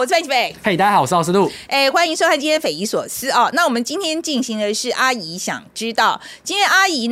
我是范琪斐。嘿，大家好，我是奥斯陆。欢迎收看今天匪夷所思啊。那我们今天进行的是阿姨想知道。今天阿姨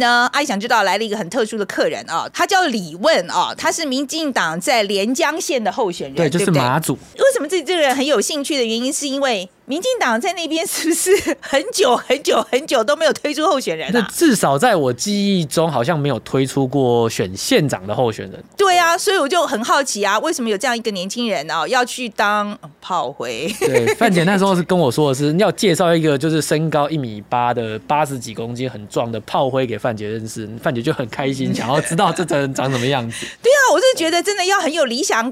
想知道来了一个很特殊的客人啊，他叫李问啊，他是民进党在连江县的候选人，对，就是马祖。为什么这个人很有兴趣的原因，是因为民进党在那边是不是很久都没有推出候选人啊？那至少在我记忆中好像没有推出过选县长的候选人。对啊，所以我就很好奇啊，为什么有这样一个年轻人啊要去当炮灰？对，范姐那时候是跟我说的是要介绍一个就是身高1.8米的80几公斤很壮的炮灰给范姐认识，范姐就很开心，想要知道这人长什么样子。对啊，我是觉得真的要很有理想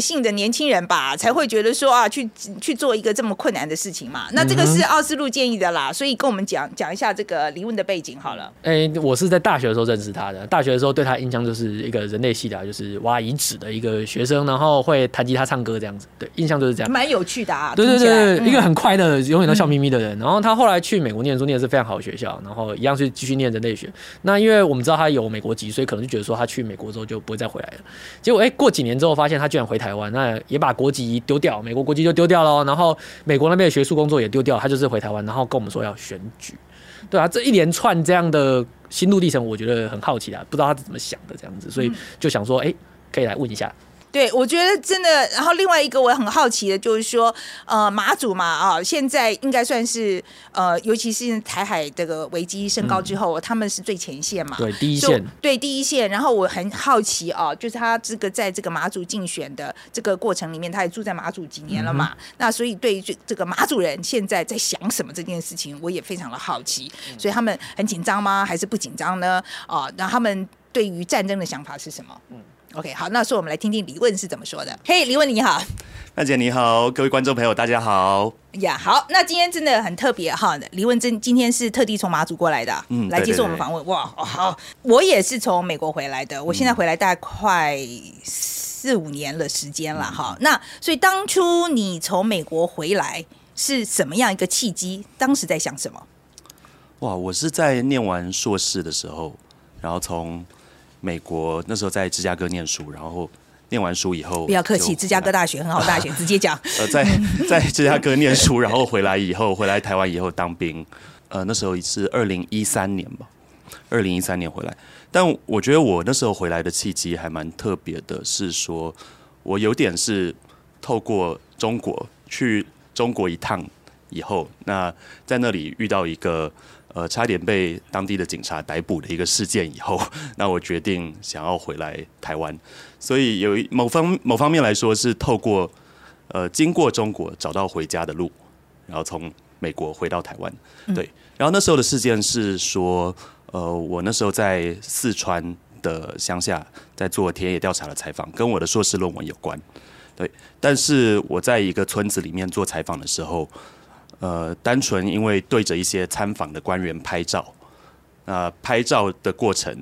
性的年轻人吧，才会觉得说啊去做一个这么困难的事情嘛。那这个是奥斯陆建议的啦，所以跟我们讲一下这个李问的背景好了。我是在大学的时候认识他的，大学的时候对他印象就是一个人类系的，就是挖遗址的一个学生，然后会弹吉他唱歌这样子，对，印象就是这样，蛮有趣的啊。对对对，一个很快乐永远都笑眯眯的人。然后他后来去美国念书，念的是非常好的学校，然后一样去继续念人类学。那因为我们知道他有美国籍，所以可能就觉得说他去美国之后就不会再回来了。结果过几年之后发现他居然回台湾，那也把国籍丢掉，美国国籍就丢掉了，然后美国那边的学术工作也丢掉，他就是回台湾，然后跟我们说要选举，对啊，这一连串这样的心路历程，我觉得很好奇啦，不知道他是怎么想的这样子，所以就想说，可以来问一下。对，我觉得真的。然后另外一个我很好奇的就是说，马祖嘛啊，现在应该算是尤其是台海这个危机升高之后，他们是最前线嘛，对，第一线，对，第一线。然后我很好奇啊，就是他这个在这个马祖竞选的这个过程里面，他也住在马祖几年了嘛，那所以对于这个马祖人现在在想什么这件事情，我也非常的好奇。所以他们很紧张吗？还是不紧张呢？啊，那他们对于战争的想法是什么？OK， 好，那所以我们来听听李问是怎么说的。嘿，李问你好。范姐你好，各位观众朋友大家好。呀，好，那今天真的很特别哈，李问今天是特地从马祖过来的，来接受我们访问。对对对，哇，好，我也是从美国回来的，我现在回来大概快4-5年了时间了哈。那所以当初你从美国回来是什么样一个契机？当时在想什么？哇，我是在念完硕士的时候，然后从美国那时候在芝加哥念书，然后念完书以后，不要客气，芝加哥大学很好大学，直接讲。在芝加哥念书，然后回来台湾以后当兵，那时候是2013年吧，2013年回来。但我觉得我那时候回来的契机还蛮特别的，是说我有点是透过去中国一趟以后，那在那里遇到一个。差点被当地的警察逮捕的一个事件以后，那我决定想要回来台湾，所以有某方面来说是透过经过中国找到回家的路，然后从美国回到台湾。对，然后那时候的事件是说，我那时候在四川的乡下在做田野调查的采访，跟我的硕士论文有关。对，但是我在一个村子里面做采访的时候。单纯因为对着一些参访的官员拍照，拍照的过程，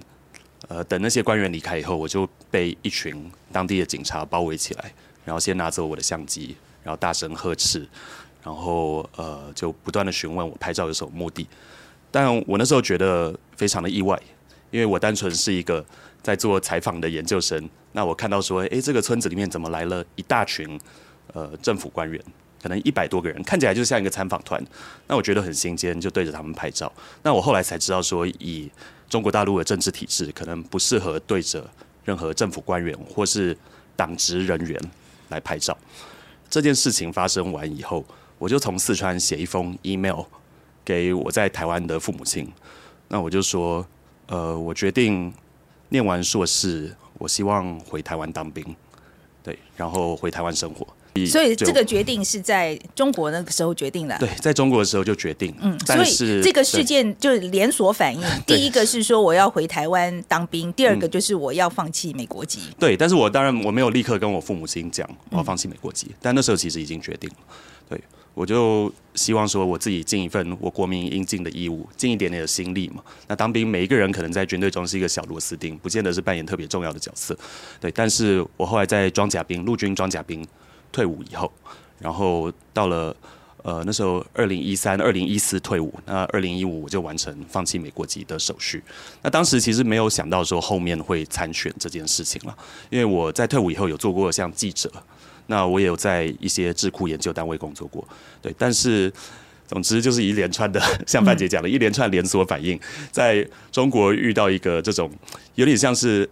等那些官员离开以后，我就被一群当地的警察包围起来，然后先拿走我的相机，然后大声呵斥，然后就不断的询问我拍照有什么目的。但我那时候觉得非常的意外，因为我单纯是一个在做采访的研究生，那我看到说，这个村子里面怎么来了一大群政府官员？可能100多个人，看起来就像一个参访团，那我觉得很新鲜，就对着他们拍照。那我后来才知道说，以中国大陆的政治体制，可能不适合对着任何政府官员或是党职人员来拍照。这件事情发生完以后，我就从四川写一封 email 给我在台湾的父母亲，那我就说，我决定念完硕士，我希望回台湾当兵，对，然后回台湾生活。所以这个决定是在中国那个时候决定的。对，在中国的时候就决定。但是所以这个事件就连锁反应，第一个是说我要回台湾当兵，第二个就是我要放弃美国籍。对，但是我当然我没有立刻跟我父母亲讲我要放弃美国籍，但那时候其实已经决定了。对，我就希望说我自己尽一份我国民应尽的义务，尽一点点的心力嘛。那当兵每一个人可能在军队中是一个小螺丝钉，不见得是扮演特别重要的角色。对，但是我后来在陆军装甲兵。退伍以后，然后到了那时候2013、2014退伍，那2015我就完成放弃美国籍的手续。那当时其实没有想到说后面会参选这件事情了，因为我在退伍以后有做过像记者，那我也有在一些智库研究单位工作过，对。但是总之就是一连串的，像范姐讲的，一连串连锁反应，在中国遇到一个这种有点像是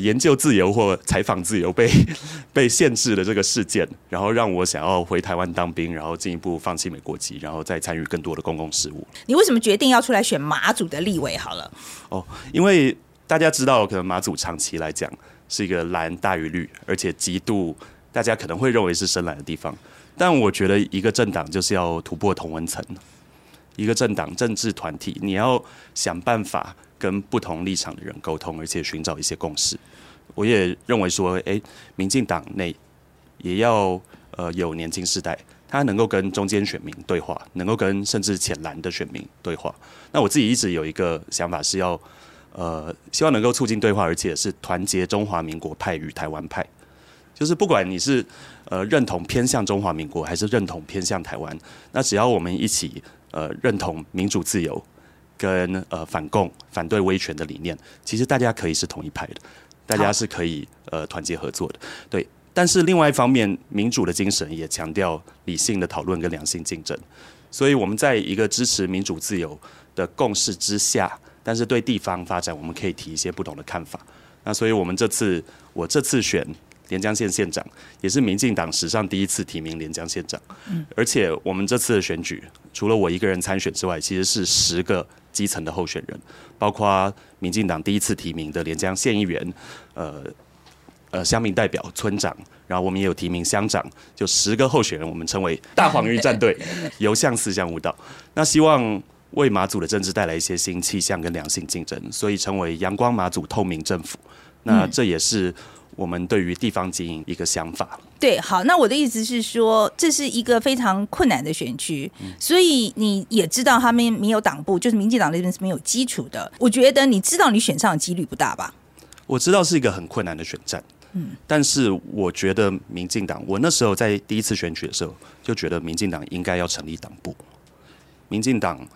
研究自由或采访自由被限制的这个事件，然后让我想要回台湾当兵，然后进一步放弃美国籍，然后再参与更多的公共事务。你为什么决定要出来选马祖的立委？好了，哦，因为大家知道，可能马祖长期来讲是一个蓝大于绿，而且极度大家可能会认为是深蓝的地方。但我觉得一个政党就是要突破同温层，一个政党政治团体，你要想办法跟不同立场的人沟通，而且寻找一些共识。我也认为说，民进党内也要有年轻世代，他能够跟中间选民对话，能够跟甚至浅蓝的选民对话。那我自己一直有一个想法是要希望能够促进对话，而且是团结中华民国派与台湾派。就是不管你是认同偏向中华民国，还是认同偏向台湾，那只要我们一起认同民主自由跟反共反对威权的理念，其实大家可以是同一派的，大家是可以团结合作的，对。但是另外一方面，民主的精神也强调理性的讨论跟良性竞争，所以我们在一个支持民主自由的共识之下，但是对地方发展我们可以提一些不同的看法。那所以我这次选连江县县长，也是民进党史上第一次提名连江县长，而且我们这次的选举，除了我一个人参选之外，其实是10个基层的候选人，包括民进党第一次提名的连江县议员、乡民代表、村长，然后我们也有提名乡长，就10个候选人，我们称为大黄鱼战队，游向四乡五岛。那希望为马祖的政治带来一些新气象跟良性竞争，所以成为阳光马祖透明政府。那这也是我们对于地方经营一个想法。对，好，那我的意思是说，这是一个非常困难的选区，所以你也知道他们没有党部，就是民进党那边是没有基础的。我觉得你知道你选上的几率不大吧？我知道是一个很困难的选战，但是我觉得民进党，我那时候在第一次选举的时候就觉得民进党应该要成立党部，民进党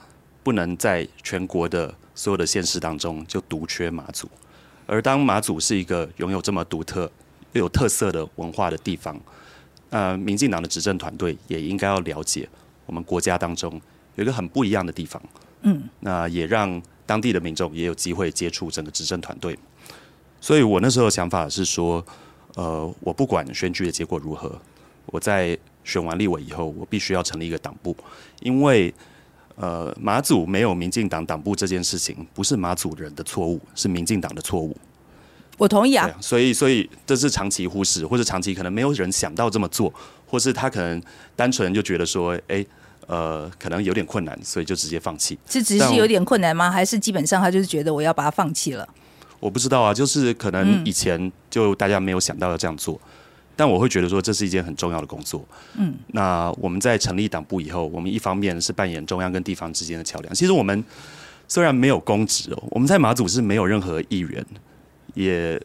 不能在全国的所有的县市当中就独缺马祖。而当马祖是一个拥有这么独特又有特色的文化的地方，民进党的执政团队也应该要了解我们国家当中有一个很不一样的地方，那也让当地的民众也有机会接触整个执政团队。所以我那时候的想法是说，我不管选举的结果如何，我在选完立委以后，我必须要成立一个党部，因为马祖没有民进党党部这件事情，不是马祖人的错误，是民进党的错误。我同意啊。所以这是长期忽视，或者长期可能没有人想到这么做，或是他可能单纯就觉得说，可能有点困难，所以就直接放弃。是只是有点困难吗？还是基本上他就是觉得我要把它放弃了？我不知道啊，就是可能以前就大家没有想到要这样做。但我会觉得说，这是一件很重要的工作。那我们在成立党部以后，我们一方面是扮演中央跟地方之间的桥梁。其实我们虽然没有公职哦，我们在马祖是没有任何议员，也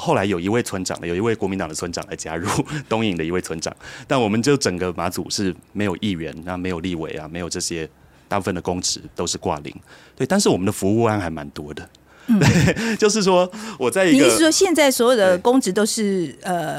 后来有一位村长，有一位国民党的村长来加入东引的一位村长，但我们就整个马祖是没有议员，那没有立委啊，没有这些，大部分的公职都是挂零。对，但是我们的服务案还蛮多的。就是说，我在一个，你是说现在所有的公职都是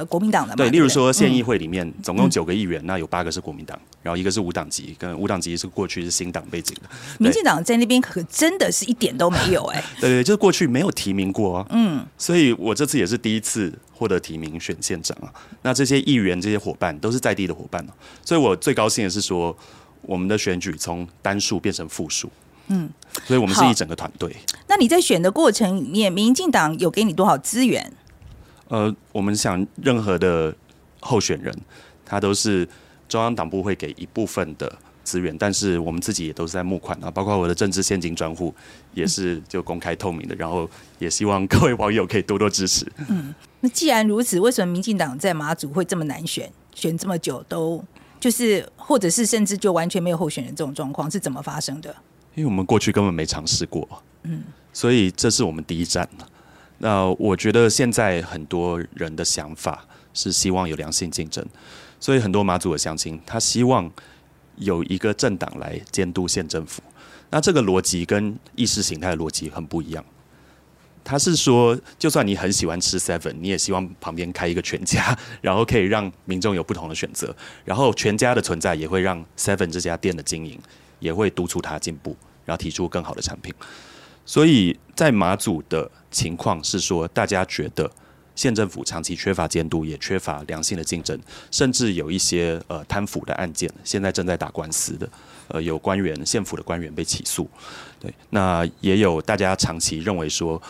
国民党的吗？对，例如说县议会里面总共9个议员，那有8个是国民党，然后一个是无党籍，跟无党籍是过去是新党背景的。民进党在那边可真的是一点都没有对，就是过去没有提名过啊。所以我这次也是第一次获得提名选县长啊。那这些议员这些伙伴都是在地的伙伴啊，所以我最高兴的是说，我们的选举从单数变成复数。所以我们是一整个团队。那你在选的过程里面，民进党有给你多少资源？我们想任何的候选人，他都是中央党部会给一部分的资源，但是我们自己也都是在募款啊，包括我的政治现金专户也是就公开透明的，然后也希望各位网友可以多多支持。那既然如此，为什么民进党在马祖会这么难选？选这么久都就是，或者是甚至就完全没有候选人这种状况是怎么发生的？因为我们过去根本没尝试过，所以这是我们第一站。那我觉得现在很多人的想法是希望有良性竞争，所以很多马祖的乡亲他希望有一个政党来监督县政府。那这个逻辑跟意识形态的逻辑很不一样，他是说，就算你很喜欢吃 Seven， 你也希望旁边开一个全家，然后可以让民众有不同的选择。然后全家的存在也会让 Seven 这家店的经营也会督促它进步，然后提出更好的产品。所以在马祖的情况是说，大家觉得县政府长期缺乏监督，也缺乏良性的竞争，甚至有一些贪腐的案件，现在正在打官司的。有官员、县府的官员被起诉，对，那也有大家长期认为说，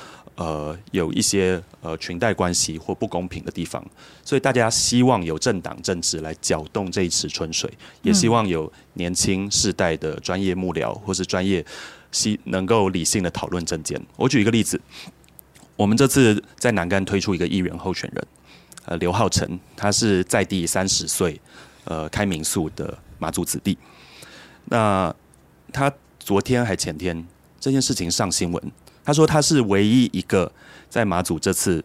有一些裙带关系或不公平的地方，所以大家希望有政党政治来搅动这一池春水，也希望有年轻世代的专业幕僚或是专业能够理性的讨论政见。我举一个例子，我们这次在南竿推出一个议员候选人，刘浩成，他是在地30岁，开民宿的马祖子弟。那他昨天还前天这件事情上新闻，他说他是唯一一个在马祖这次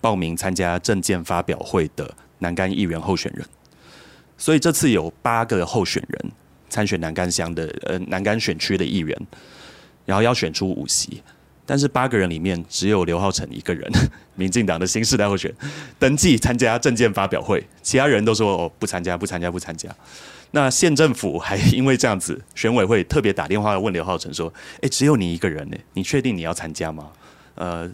报名参加政见发表会的南竿议员候选人，所以这次有8个候选人参选南竿乡的南竿选区的议员，然后要选出5席，但是8个人里面只有刘浩成一个人，民进党的新世代候选人登记参加政见发表会，其他人都说哦不参加。那县政府还因为这样子，选委会特别打电话问刘浩成说：“哎，只有你一个人呢，你确定你要参加吗？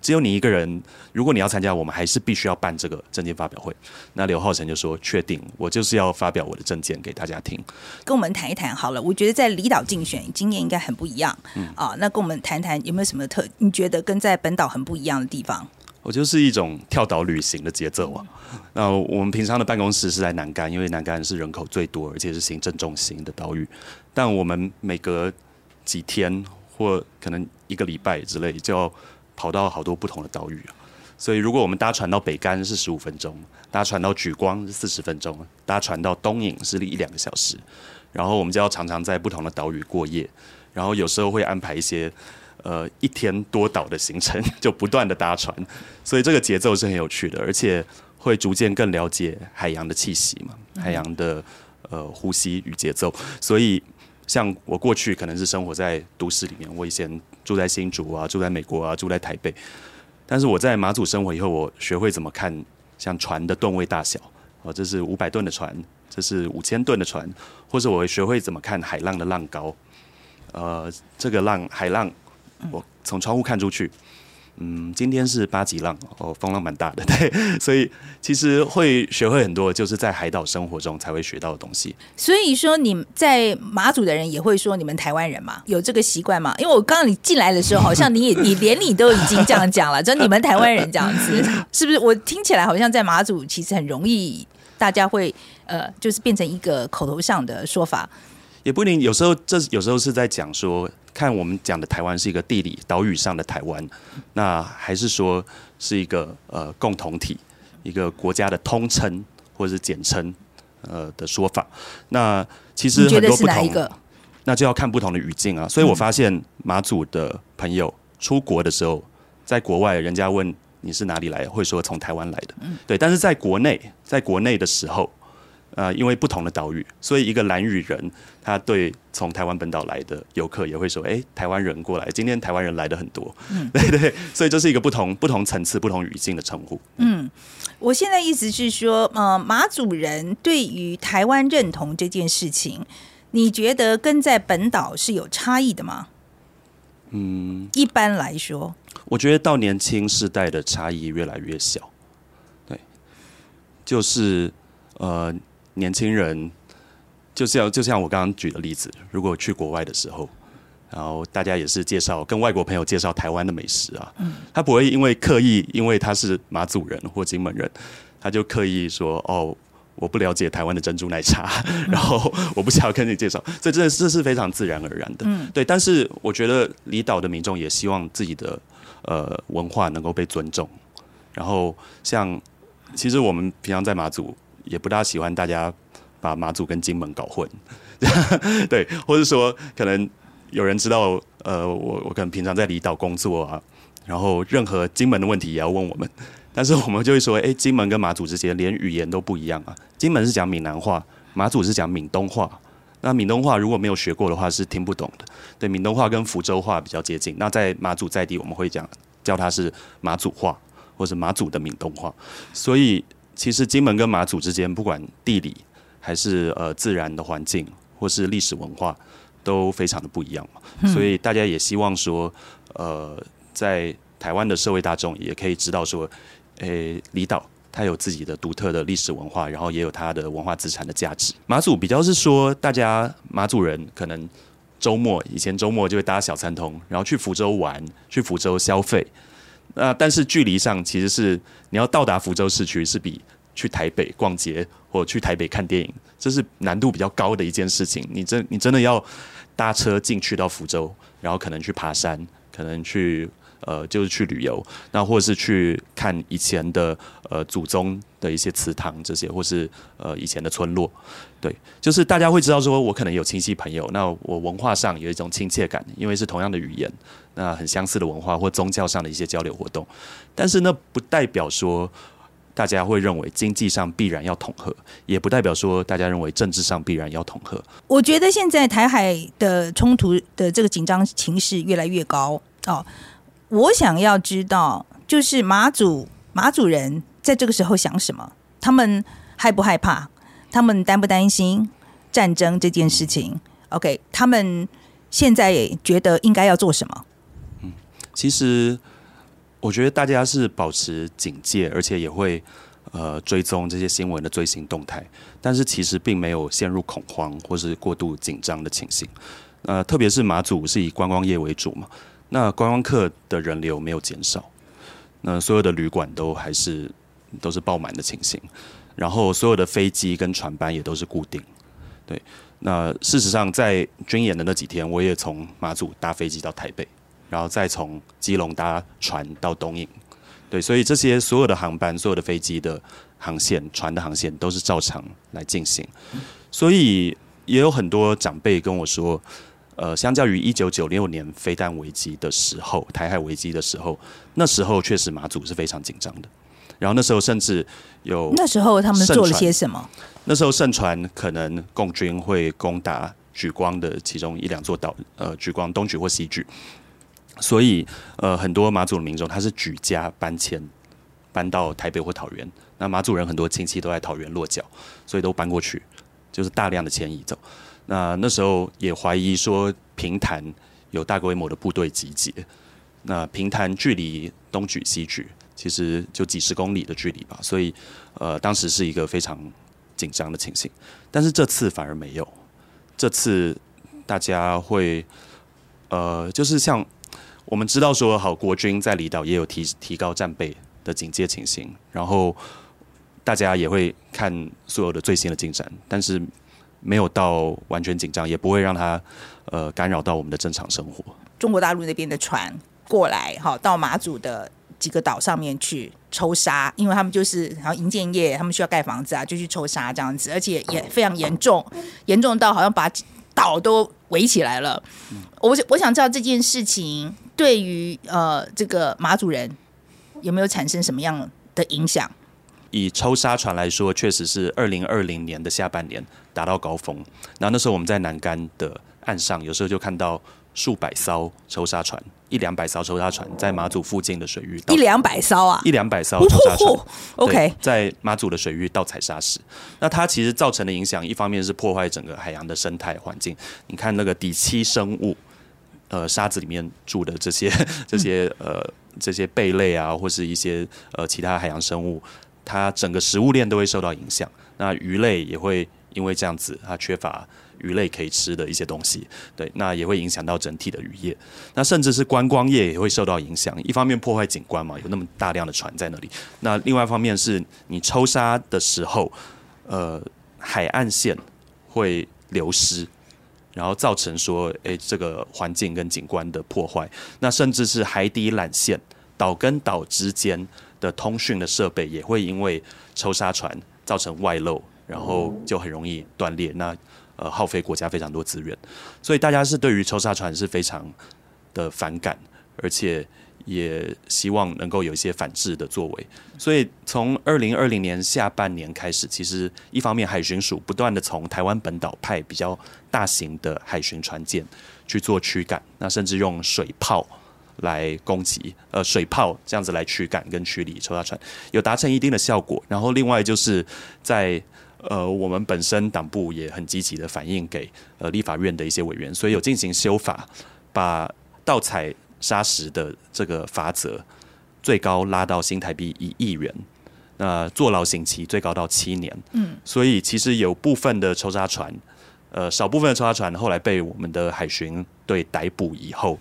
只有你一个人，如果你要参加，我们还是必须要办这个政见发表会。”那刘浩成就说：“确定，我就是要发表我的政见给大家听。”跟我们谈一谈好了，我觉得在离岛竞选经验应该很不一样啊。那跟我们谈谈有没有什么你觉得跟在本岛很不一样的地方？我就是一种跳岛旅行的节奏啊！那我们平常的办公室是在南竿，因为南竿是人口最多，而且是行政中心的岛屿。但我们每隔几天或可能1个礼拜之类，就要跑到好多不同的岛屿啊。所以如果我们搭船到北竿是15分钟，搭船到莒光是40分钟，搭船到东引是1-2个小时。然后我们就要常常在不同的岛屿过夜，然后有时候会安排一些。1天多岛的行程，就不断的搭船，所以这个节奏是很有趣的，而且会逐渐更了解海洋的气息嘛，海洋的呼吸与节奏。所以像我过去可能是生活在都市里面，我以前住在新竹啊，住在美国啊，住在台北，但是我在马祖生活以后，我学会怎么看像船的吨位大小，这是500吨的船，这是5000吨的船，或者我学会怎么看海浪的浪高，这个浪海浪。我从窗户看出去，今天是8级浪，哦，风浪蛮大的，对，所以其实会学会很多，就是在海岛生活中才会学到的东西。所以说，你在马祖的人也会说你们台湾人嘛，有这个习惯吗？因为我刚刚你进来的时候，好像你连你都已经这样讲了，就你们台湾人这样子，是不是？我听起来好像在马祖其实很容易，大家会就是变成一个口头上的说法。也不一定，有时候是在讲说，看我们讲的台湾是一个地理岛屿上的台湾，那还是说是一个共同体，一个国家的通称或者是简称的说法。那其实很多不同，那就要看不同的语境啊。所以我发现马祖的朋友出国的时候，在国外人家问你是哪里来，会说从台湾来的，对。但是在国内的时候。因为不同的岛屿，所以一个兰屿人，他对从台湾本岛来的游客也会说：“哎，台湾人过来，今天台湾人来的很多。”对对，所以这是一个不同层次、不同语境的称呼。我现在意思是说，马祖人对于台湾认同这件事情，你觉得跟在本岛是有差异的吗？一般来说，我觉得到年轻世代的差异越来越小。对，就是年轻人就像我刚刚举的例子，如果去国外的时候，然后大家也是跟外国朋友介绍台湾的美食啊，他不会因为他是马祖人或金门人，他就刻意说哦，我不了解台湾的珍珠奶茶，然后我不想要跟你介绍，所以这是非常自然而然的，对。但是我觉得离岛的民众也希望自己的文化能够被尊重，然后像其实我们平常在马祖。也不大喜欢大家把马祖跟金门搞混，对，或是说可能有人知道，我可能平常在离岛工作啊，然后任何金门的问题也要问我们，但是我们就会说，哎，金门跟马祖之间连语言都不一样啊，金门是讲闽南话，马祖是讲闽东话，那闽东话如果没有学过的话是听不懂的，对，闽东话跟福州话比较接近，那在马祖在地我们会讲叫它是马祖话或是马祖的闽东话。所以其实金门跟马祖之间，不管地理还是自然的环境或是历史文化，都非常的不一样嘛。所以大家也希望说，在台湾的社会大众也可以知道说，离岛它有自己的独特的历史文化，然后也有它的文化资产的价值。马祖比较是说，大家马祖人可能以前周末就会搭小三通，然后去福州玩，去福州消费。那但是距离上其实是你要到达福州市区，是比去台北逛街或去台北看电影，这是难度比较高的一件事情。你真的要搭车进去到福州，然后可能去爬山，可能去。就是去旅游，那或是去看以前的祖宗的一些祠堂这些，或是以前的村落，对，就是大家会知道说，我可能有亲戚朋友，那我文化上有一种亲切感，因为是同样的语言，那很相似的文化或宗教上的一些交流活动，但是呢，不代表说大家会认为经济上必然要统合，也不代表说大家认为政治上必然要统合。我觉得现在台海的冲突的这个紧张情势越来越高哦。我想要知道，就是马祖人在这个时候想什么？他们害不害怕？他们担不担心战争这件事情 ？OK， 他们现在也觉得应该要做什么？其实我觉得大家是保持警戒，而且也会追踪这些新闻的最新动态，但是其实并没有陷入恐慌或是过度紧张的情形。特别是马祖是以观光业为主嘛。那观光客的人流没有减少，那所有的旅馆都是爆满的情形，然后所有的飞机跟船班也都是固定。对，那事实上在军演的那几天，我也从马祖搭飞机到台北，然后再从基隆搭船到东引。对，所以这些所有的航班、所有的飞机的航线、船的航线都是照常来进行。所以也有很多长辈跟我说。相较于1996年飞弹危机的时候，台海危机的时候，那时候确实马祖是非常紧张的。然后那时候甚至有那时候他们做了些什么？那时候盛传可能共军会攻打莒光的其中一两座岛，莒光东莒或西莒，所以很多马祖的民众他是举家搬到台北或桃园。那马祖人很多亲戚都在桃园落脚，所以都搬过去，就是大量的迁移走。那时候也怀疑说平潭有大规模的部队集结，那平潭距离东莒西莒其实就几十公里的距离吧，所以当时是一个非常紧张的情形。但是这次反而没有，这次大家会就是像我们知道说，好，国军在离岛也有提高战备的警戒情形，然后大家也会看所有的最新的进展，但是。没有到完全紧张，也不会让它干扰到我们的正常生活。中国大陆那边的船过来，到马祖的几个岛上面去抽沙，因为他们就是然后营建业，他们需要盖房子啊，就去抽沙这样子，而且也非常严重，严重到好像把岛都围起来了。我想知道这件事情对于这个马祖人有没有产生什么样的影响？以抽沙船来说，确实是2020年的下半年达到高峰。那时候我们在南竿的岸上，有时候就看到数百艘抽沙船，100-200艘抽沙船在马祖附近的水域。100-200艘啊！100-200艘抽沙船。OK， 在马祖的水域倒采砂石。那它其实造成的影响，一方面是破坏整个海洋的生态环境。你看那个底栖生物，沙子里面住的这些贝类啊，或是一些其他海洋生物。它整个食物链都会受到影响，那鱼类也会因为这样子，它缺乏鱼类可以吃的一些东西，对，那也会影响到整体的渔业，那甚至是观光业也会受到影响。一方面破坏景观嘛，有那么大量的船在那里，那另外一方面是你抽沙的时候，海岸线会流失。然后造成说，这个环境跟景观的破坏，那甚至是海底缆线，岛跟岛之间。的通讯的设备也会因为抽沙船造成外漏，然后就很容易断裂，那耗费国家非常多资源，所以大家是对于抽沙船是非常的反感，而且也希望能够有一些反制的作为。所以从2020年下半年开始，其实一方面海巡署不断的从台湾本岛派比较大型的海巡船舰去做驱赶，那甚至用水炮来攻击，水炮这样子来驱赶跟驱离抽沙船，有达成一定的效果。然后另外就是在我们本身党部也很积极的反映给立法院的一些委员，所以有进行修法，把盗采砂石的这个罚则最高拉到新台币1亿元。那坐牢刑期最高到7年，所以其实有部分的抽沙船，少部分的抽沙船后来被我们的海巡队逮捕以后，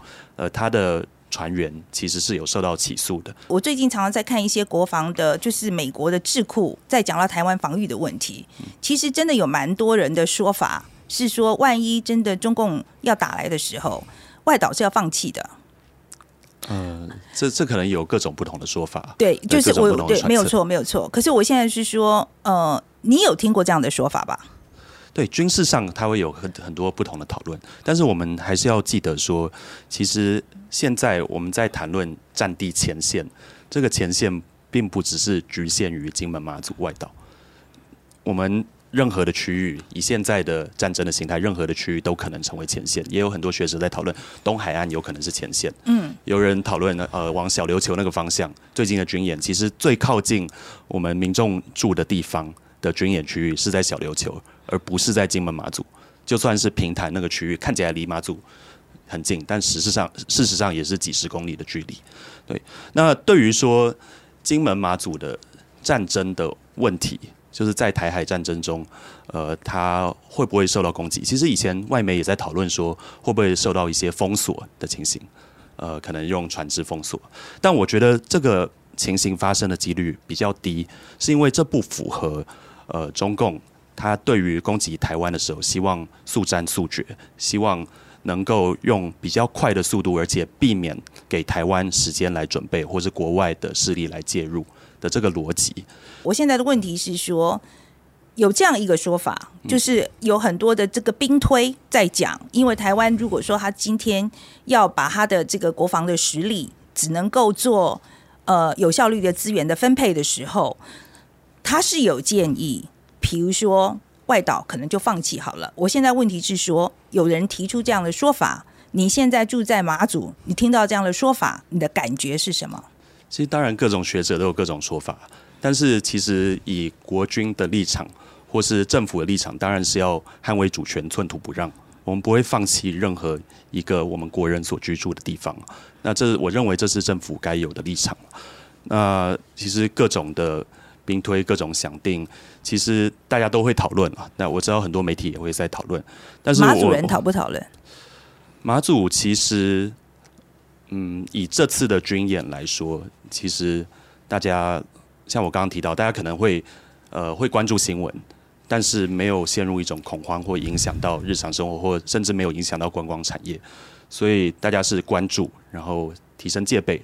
他的船员其实是有受到起诉的。我最近常常在看一些国防的，就是美国的智库在讲到台湾防御的问题，其实真的有蛮多人的说法是说，万一真的中共要打来的时候，外岛是要放弃的。这可能有各种不同的说法。对，就是我对，没有错，没有错。可是我现在是说，你有听过这样的说法吧？对，军事上它会有很多不同的讨论，但是我们还是要记得说，其实现在我们在谈论战地前线，这个前线并不只是局限于金门、马祖外岛，我们任何的区域，以现在的战争的形态，任何的区域都可能成为前线。也有很多学者在讨论东海岸有可能是前线。有人讨论往小琉球那个方向最近的军演，其实最靠近我们民众住的地方的军演区域是在小琉球，而不是在金门马祖。就算是平潭那个区域，看起来离马祖很近，但事实上也是几十公里的距离。对，那对于说金门马祖的战争的问题，就是在台海战争中，它会不会受到攻击？其实以前外媒也在讨论说，会不会受到一些封锁的情形，可能用船只封锁。但我觉得这个情形发生的几率比较低，是因为这不符合中共他对于攻击台湾的时候，希望速战速决，希望能够用比较快的速度，而且避免给台湾时间来准备，或是国外的势力来介入的这个逻辑。我现在的问题是说，有这样一个说法，就是有很多的这个兵推在讲，因为台湾如果说他今天要把他的这个国防的实力只能够做有效率的资源的分配的时候，他是有建议，比如说外岛可能就放弃好了。我现在问题是说，有人提出这样的说法，你现在住在马祖，你听到这样的说法，你的感觉是什么？其实当然各种学者都有各种说法，但是其实以国军的立场或是政府的立场，当然是要捍卫主权，寸土不让，我们不会放弃任何一个我们国人所居住的地方。那这我认为这是政府该有的立场。那其实各种的兵推，各种想定，其实大家都会讨论啊。那我知道很多媒体也会在讨论，但是马祖人讨不讨论？马祖其实。以这次的军演来说，其实大家像我刚刚提到，大家可能会关注新闻，但是没有陷入一种恐慌或影响到日常生活，或甚至没有影响到观光产业，所以大家是关注，然后提升戒备，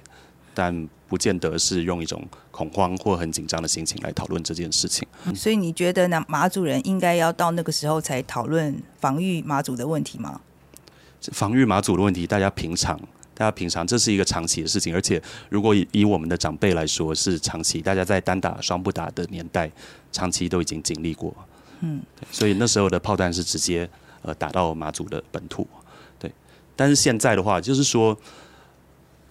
但不见得是用一种恐慌或很紧张的心情来讨论这件事情。所以你觉得呢，马祖人应该要到那个时候才讨论防御马祖的问题吗？防御马祖的问题，大家平常这是一个长期的事情，而且如果 以我们的长辈来说是长期，大家在单打双不打的年代，长期都已经经历过。所以那时候的炮弹是直接打到马祖的本土。对，但是现在的话，就是说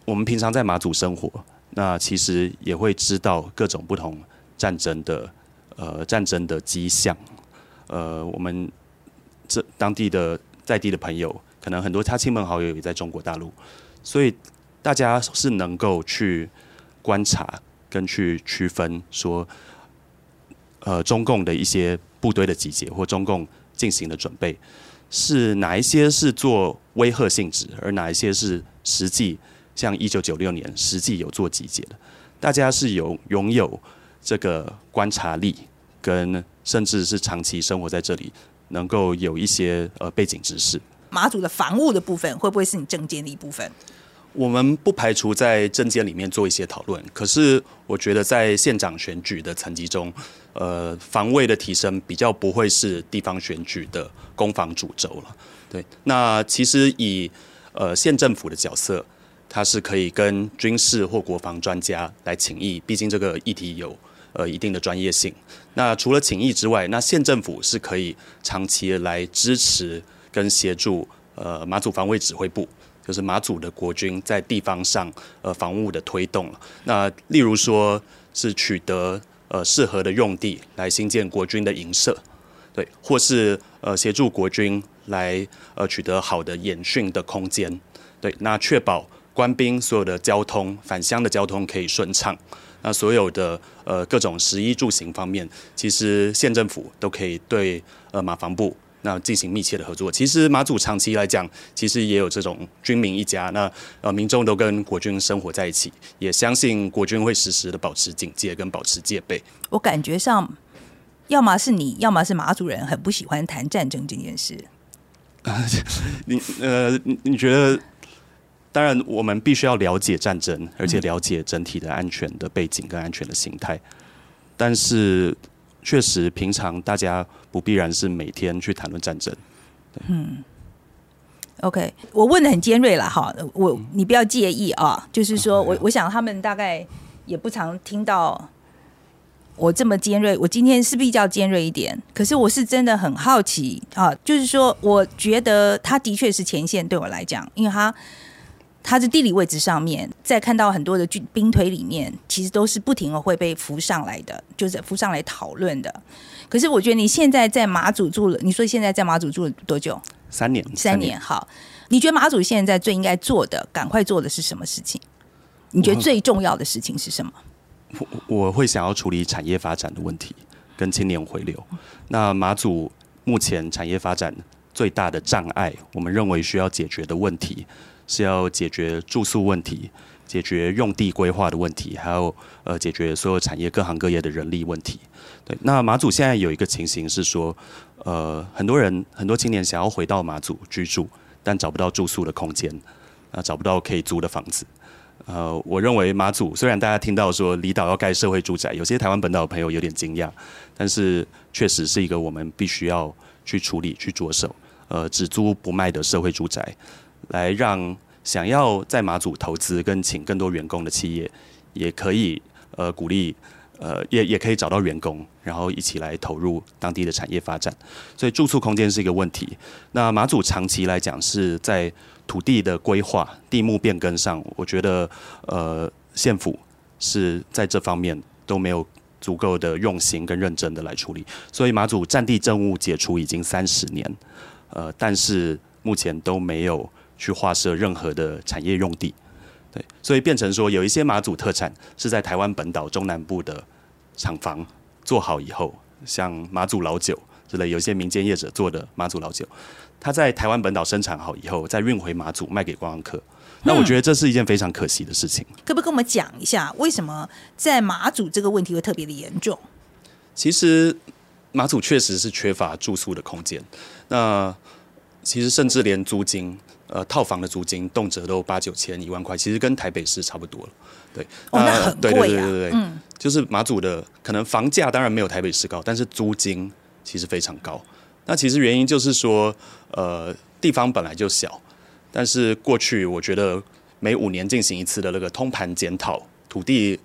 我们平常在马祖生活，那其实也会知道各种不同战争的迹象。我们这当地的在地的朋友，可能很多他亲朋好友也在中国大陆。所以大家是能够去观察跟去区分说，中共的一些部队的集结或中共进行的准备，是哪一些是做威吓性质，而哪一些是实际像1996年实际有做集结的。大家是有拥有这个观察力，跟甚至是长期生活在这里，能够有一些背景知识。马祖的防务的部分会不会是你政见的一部分？我们不排除在政见里面做一些讨论，可是我觉得在县长选举的层级中，防卫的提升比较不会是地方选举的攻防主轴了。对，那其实以县政府的角色，它是可以跟军事或国防专家来请益，毕竟这个议题有一定的专业性。那除了请益之外，那县政府是可以长期来支持跟协助马祖防卫指挥部就是马祖的国军在地方上防务的推动。那例如说是取得适合的用地来兴建国军的营舍，对，或是协助国军来取得好的演训的空间，对，那确保官兵所有的交通返乡的交通可以顺畅。那所有的各种食衣住行方面，其实县政府都可以对马防部。 那进行密切的合作，其实马祖长期来讲，其实也有这种军民一家，那民众都跟国军生活在一起，也相信国军会时时的保持警戒跟保持戒备。我感觉上，要么是你，要么是马祖人，很不喜欢谈战争这件事。你觉得？当然，我们必须要了解战争，而且了解整体的安全的背景跟安全的形态，但是。 确实，平常大家不必然是每天去谈论战争。嗯 ，OK， 我问得很尖锐了哈，你不要介意啊。就是说我想他们大概也不常听到我这么尖锐。我今天势必要尖锐一点，可是我是真的很好奇啊。就是说，我觉得他的确是前线对我来讲，因为他的地理位置上面，在看到很多的兵推里面，其实都是不停的会被浮上来的，就是浮上来讨论的。可是我觉得你现在在马祖住了，你说现在在马祖住了多久？3年。3年，好。你觉得马祖现在最应该做的、赶快做的是什么事情？你觉得最重要的事情是什么？我会想要处理产业发展的问题跟青年回流。那马祖目前产业发展最大的障碍，我们认为需要解决的问题。 是要解决住宿问题，解决用地规划的问题，还有解决所有产业各行各业的人力问题。对，那马祖现在有一个情形是说，很多青年想要回到马祖居住，但找不到住宿的空间，找不到可以租的房子。我认为马祖虽然大家听到说离岛要盖社会住宅，有些台湾本岛的朋友有点惊讶，但是确实是一个我们必须要去处理、去着手，只租不卖的社会住宅。 来让想要在马祖投资跟请更多员工的企业，也可以鼓励也可以找到员工，然后一起来投入当地的产业发展。所以住宿空间是一个问题。那马祖长期来讲是在土地的规划、地目变更上，我觉得县府是在这方面都没有足够的用心跟认真的来处理。所以马祖战地政务解除已经30年，但是目前都没有。 去划设任何的产业用地，对，所以变成说有一些马祖特产是在台湾本岛中南部的厂房做好以后，像马祖老酒之类，有一些民间业者做的马祖老酒，它在台湾本岛生产好以后，再运回马祖卖给观光客。那我觉得这是一件非常可惜的事情。可不可以跟我们讲一下，为什么在马祖这个问题会特别的严重？其实马祖确实是缺乏住宿的空间，那其实甚至连租金。 套房的租金动辄都8、9千、1万块，其实跟台北市差不多了。对，那很贵啊。对，嗯，就是马祖的可能房价当然没有台北市高，但是租金其实非常高。那其实原因就是说，地方本来就小，但是过去我觉得每5年进行一次的那个通盘检讨，土地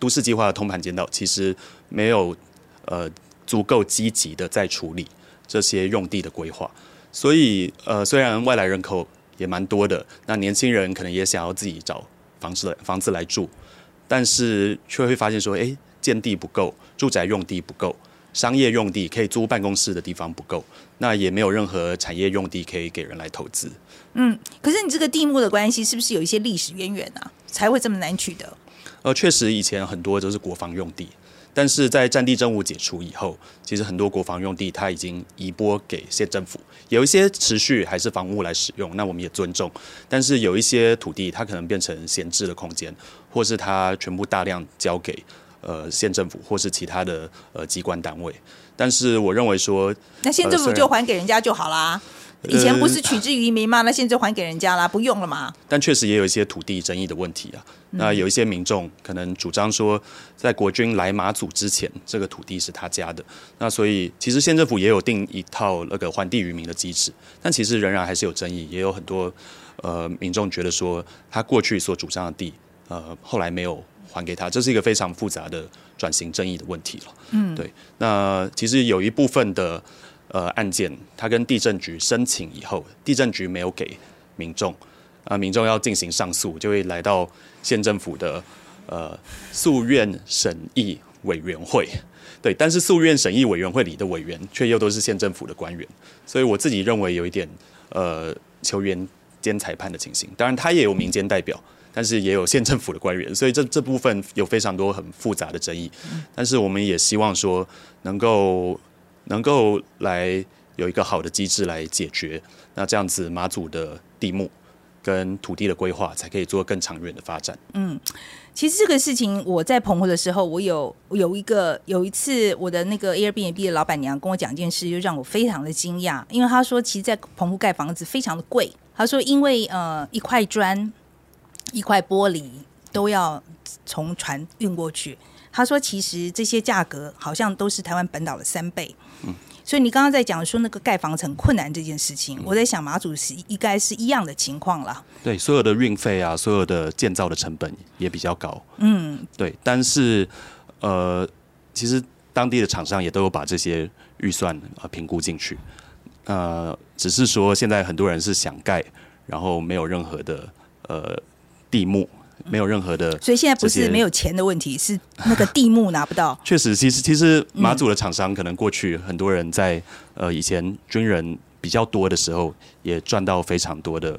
都市计划的通盘检讨，其实没有足够积极的在处理这些用地的规划，所以虽然外来人口 也蛮多的，那年轻人可能也想要自己找房子来住，但是却会发现说，建地不够，住宅用地不够，商业用地可以租办公室的地方不够，那也没有任何产业用地可以给人来投资。嗯，可是你这个地目的关系是不是有一些历史渊源啊，才会这么难取得？确实以前很多都是国防用地，但是在战地政务解除以后，其实很多国防用地它已经移拨给县政府。 有一些持续还是房屋来使用，那我们也尊重。但是有一些土地，它可能变成闲置的空间，或是它全部大量交给县政府或是其他的机关单位。但是我认为说，那县政府就还给人家就好啦。以前不是取之于民嘛，那现在还给人家啦，不用了嘛。但确实也有一些土地争议的问题啊。那有一些民众可能主张说，在国军来马祖之前，这个土地是他家的。那所以其实县政府也有定一套那个还地于民的机制，但其实仍然还是有争议，也有很多民众觉得说，他过去所主张的地，后来没有还给他，这是一个非常复杂的转型争议的问题了。嗯，对。那其实有一部分的。 案件，他跟地政局申请以后，地政局没有给民众，民众要进行上诉，就会来到县政府的诉愿审议委员会。对，但是诉愿审议委员会里的委员却又都是县政府的官员，所以我自己认为有一点球员兼裁判的情形。当然，他也有民间代表，但是也有县政府的官员，所以这部分有非常多很复杂的争议。但是我们也希望说能够来有一个好的机制来解决，那这样子马祖的地目跟土地的规划才可以做更长远的发展。嗯，其实这个事情我在澎湖的时候，我有一次我的那个 Airbnb 的老板娘跟我讲一件事，就让我非常的惊讶，因为她说其实在澎湖盖房子非常的贵，她说因为一块砖一块玻璃都要从船运过去，她说其实这些价格好像都是台湾本岛的3倍。嗯，所以你刚刚在讲说那个盖房子很困难这件事情，我在想马祖应该是一样的情况啦。对，所有的运费啊，所有的建造的成本也比较高。嗯，对。但是其实当地的厂商也都有把这些预算评估进去。只是说现在很多人是想盖，然后没有任何的地目。没有任何的，所以现在不是没有钱的问题，是那个地目拿不到。确实，其实马祖的厂商可能过去很多人在以前军人比较多的时候，也赚到非常多的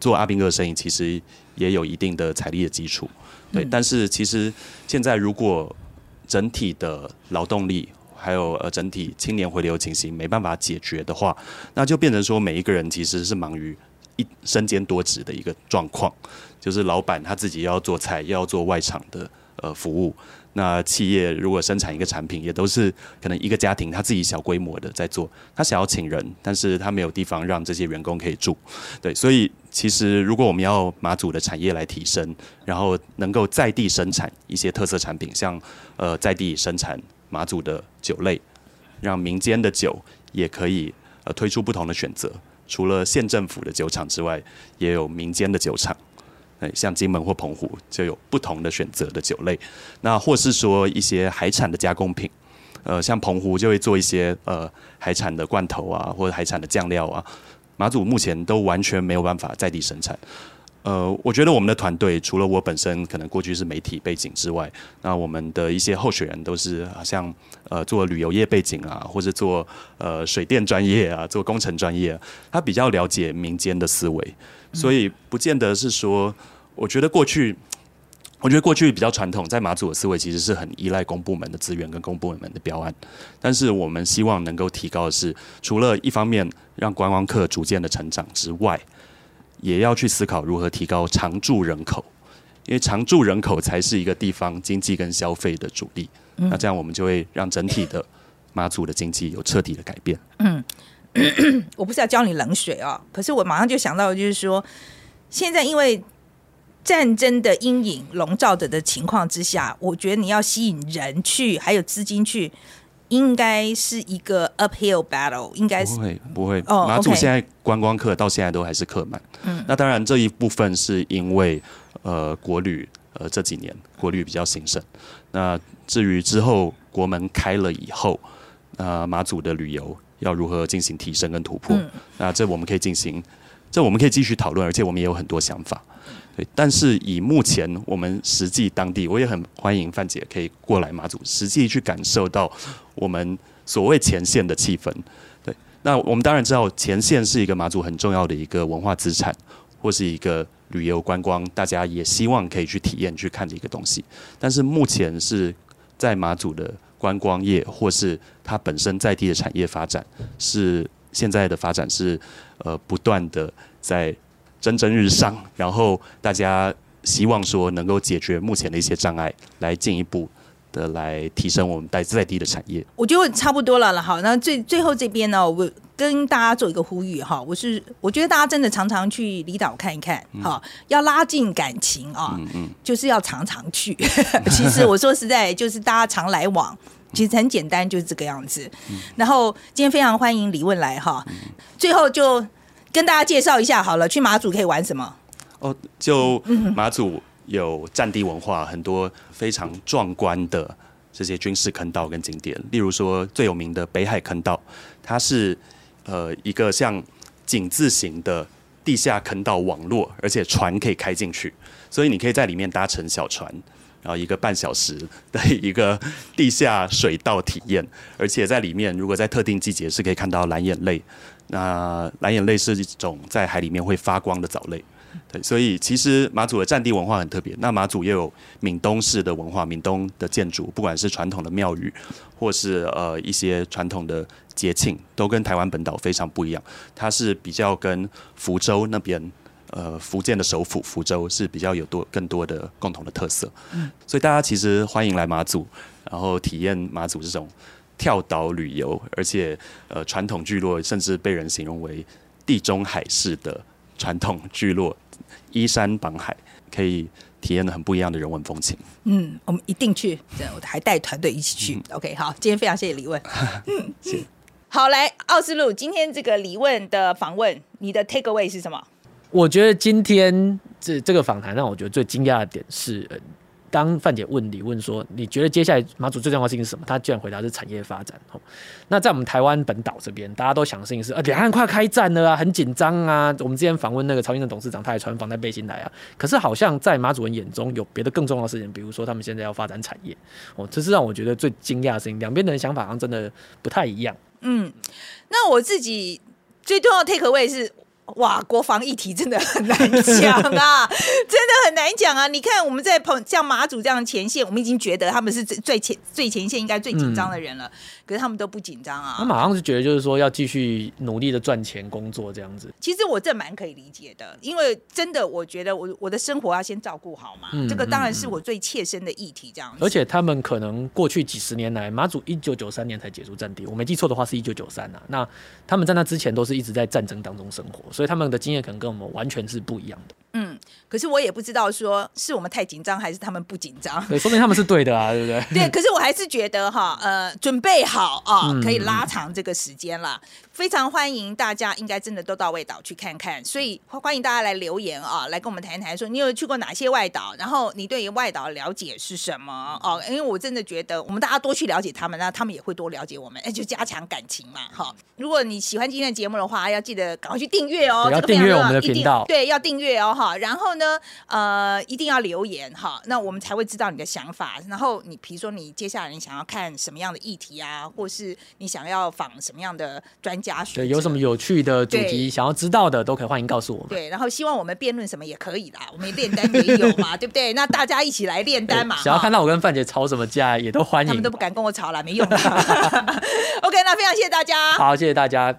做阿兵哥生意，其实也有一定的财力的基础。对，但是其实现在如果整体的劳动力还有整体青年回流情形没办法解决的话，那就变成说每一个人其实是忙于一身兼多职的一个状况，就是老板他自己要做菜，要做外场的服务。那企业如果生产一个产品，也都是可能一个家庭他自己小规模的在做。他想要请人，但是他没有地方让这些员工可以住。对，所以其实如果我们要马祖的产业来提升，然后能够在地生产一些特色产品，像在地生产马祖的酒类，让民间的酒也可以推出不同的选择。除了县政府的酒厂之外，也有民间的酒厂，像金门或澎湖就有不同的选择的酒类。那或是说一些海产的加工品，像澎湖就会做一些海产的罐头啊，或者海产的酱料啊。马祖目前都完全没有办法在地生产。我觉得我们的团队除了我本身可能过去是媒体背景之外，那我们的一些候选人都是像做旅游业背景啊，或者做水电专业啊，做工程专业啊，他比较了解民间的思维，所以不见得是说，我觉得过去比较传统，在马祖的思维其实是很依赖公部门的资源跟公部门的标案，但是我们希望能够提高的是，除了一方面让观光客逐渐的成长之外，也要去思考如何提高常住人口，因为常住人口才是一个地方经济跟消费的主力。嗯，那这样我们就会让整体的马祖的经济有彻底的改变。嗯，我不是要浇你冷水啊，可是我马上就想到，就是说，现在因为战争的阴影笼罩着的情况之下，我觉得你要吸引人去，还有资金去，应该是一个 uphill battle， 应该是不会。马祖现在观光客到现在都还是客满。嗯，那当然这一部分是因为国旅这几年国旅比较兴盛。那至于之后国门开了以后，马祖的旅游要如何进行提升跟突破，那这我们可以继续讨论，而且我们也有很多想法。对，但是以目前我们实际当地，我也很欢迎范姐可以过来马祖，实际去感受到我们所谓前线的气氛。对，那我们当然知道前线是一个马祖很重要的一个文化资产，或是一个旅游观光，大家也希望可以去体验、去看的一个东西。但是目前是在马祖的观光业，或是它本身在地的产业发展，是现在的发展是不断的在蒸蒸日上，然后大家希望说能够解决目前的一些障碍，来进一步的来提升我们在地的产业。我觉得差不多了。好，那最后这边呢，我跟大家做一个呼吁哈，我觉得大家真的常常去离岛看一看，好，要拉近感情啊，就是要常常去。其实我说实在，就是大家常来往。其实很简单，就是这个样子。然后今天非常欢迎李汶来哈，最后就跟大家介绍一下好了，去马祖可以玩什么？哦，就马祖有战地文化，很多非常壮观的这些军事坑道跟景点，例如说最有名的北海坑道，它是一个像井字形的地下坑道网络，而且船可以开进去，所以你可以在里面搭乘小船，然后1个半小时的一个地下水道体验。而且在里面，如果在特定季节是可以看到蓝眼泪。那蓝眼泪是一种在海里面会发光的藻类。 对，所以其实马祖的战地文化很特别。那马祖也有闽东式的文化，闽东的建筑，不管是传统的庙宇，或是一些传统的节庆，都跟台湾本岛非常不一样。它是比较跟福州那边，福建的首府福州是比较有更多的共同的特色。所以大家其实欢迎来马祖，然后体验马祖这种跳岛旅游，而且传统聚落甚至被人形容为地中海式的。 传统聚落，依山傍海，可以体验很不一样的人文风情。嗯，我们一定去，我还带团队一起去。OK， 好，今天非常谢谢李问。谢谢。好，来奥斯陆，今天这个李问的访问，你的 take away 是什么？我觉得今天这个访谈让我觉得最惊讶的点是，当范姐问李问说，你觉得接下来马祖最重要的事情是什么？他居然回答是产业发展。那在我们台湾本岛这边，大家都想的事情是，两岸快开战了啊，很紧张啊。我们之前访问那个曹英政董事长，他也穿防弹背心来啊。可是好像在马祖人眼中有别的更重要的事情，比如说他们现在要发展产业。这是让我觉得最惊讶的事情。两边的人想法好像真的不太一样。嗯，那我自己最重要的 take away 是。 哇，国防议题真的很难讲啊，真的很难讲啊！你看我们在像马祖这样前线，我们已经觉得他们是最前线应该最紧张的人了，可是他们都不紧张啊。他马上是觉得就是说要继续努力的赚钱工作这样子。其实我这蛮可以理解的，因为真的我觉得我的生活要先照顾好嘛，这个当然是我最切身的议题这样子。而且他们可能过去几十年来，马祖1993年才解除战地，我没记错的话是1993啊。那他们在那之前都是一直在战争当中生活。 所以他们的经验可能跟我们完全是不一样的。嗯，可是我也不知道说是我们太紧张还是他们不紧张。对，说明他们是对的啊，对不对？对，可是我还是觉得哈，准备好啊，可以拉长这个时间啦。非常欢迎大家，应该真的都到外岛去看看。所以欢迎大家来留言啊，来跟我们谈一谈，说你有去过哪些外岛，然后你对于外岛了解是什么哦、因为我真的觉得我们大家多去了解他们，那他们也会多了解我们，就加强感情嘛。哈，如果你喜欢今天的节目的话，要记得赶快去订阅。 哦、要订阅我们的频道，对，要订阅哦哈。然后呢，一定要留言哈，那我们才会知道你的想法。然后你比如说，你接下来你想要看什么样的议题啊，或是你想要访什么样的专家学者，对，有什么有趣的主题想要知道的，都可以欢迎告诉我们。对，然后希望我们辩论什么也可以啦，我们炼丹也有嘛，对不对？那大家一起来炼丹嘛。想要看到我跟范姐吵什么架，也都欢迎。他们都不敢跟我吵啦，没用。OK， 那非常谢谢大家。好，谢谢大家。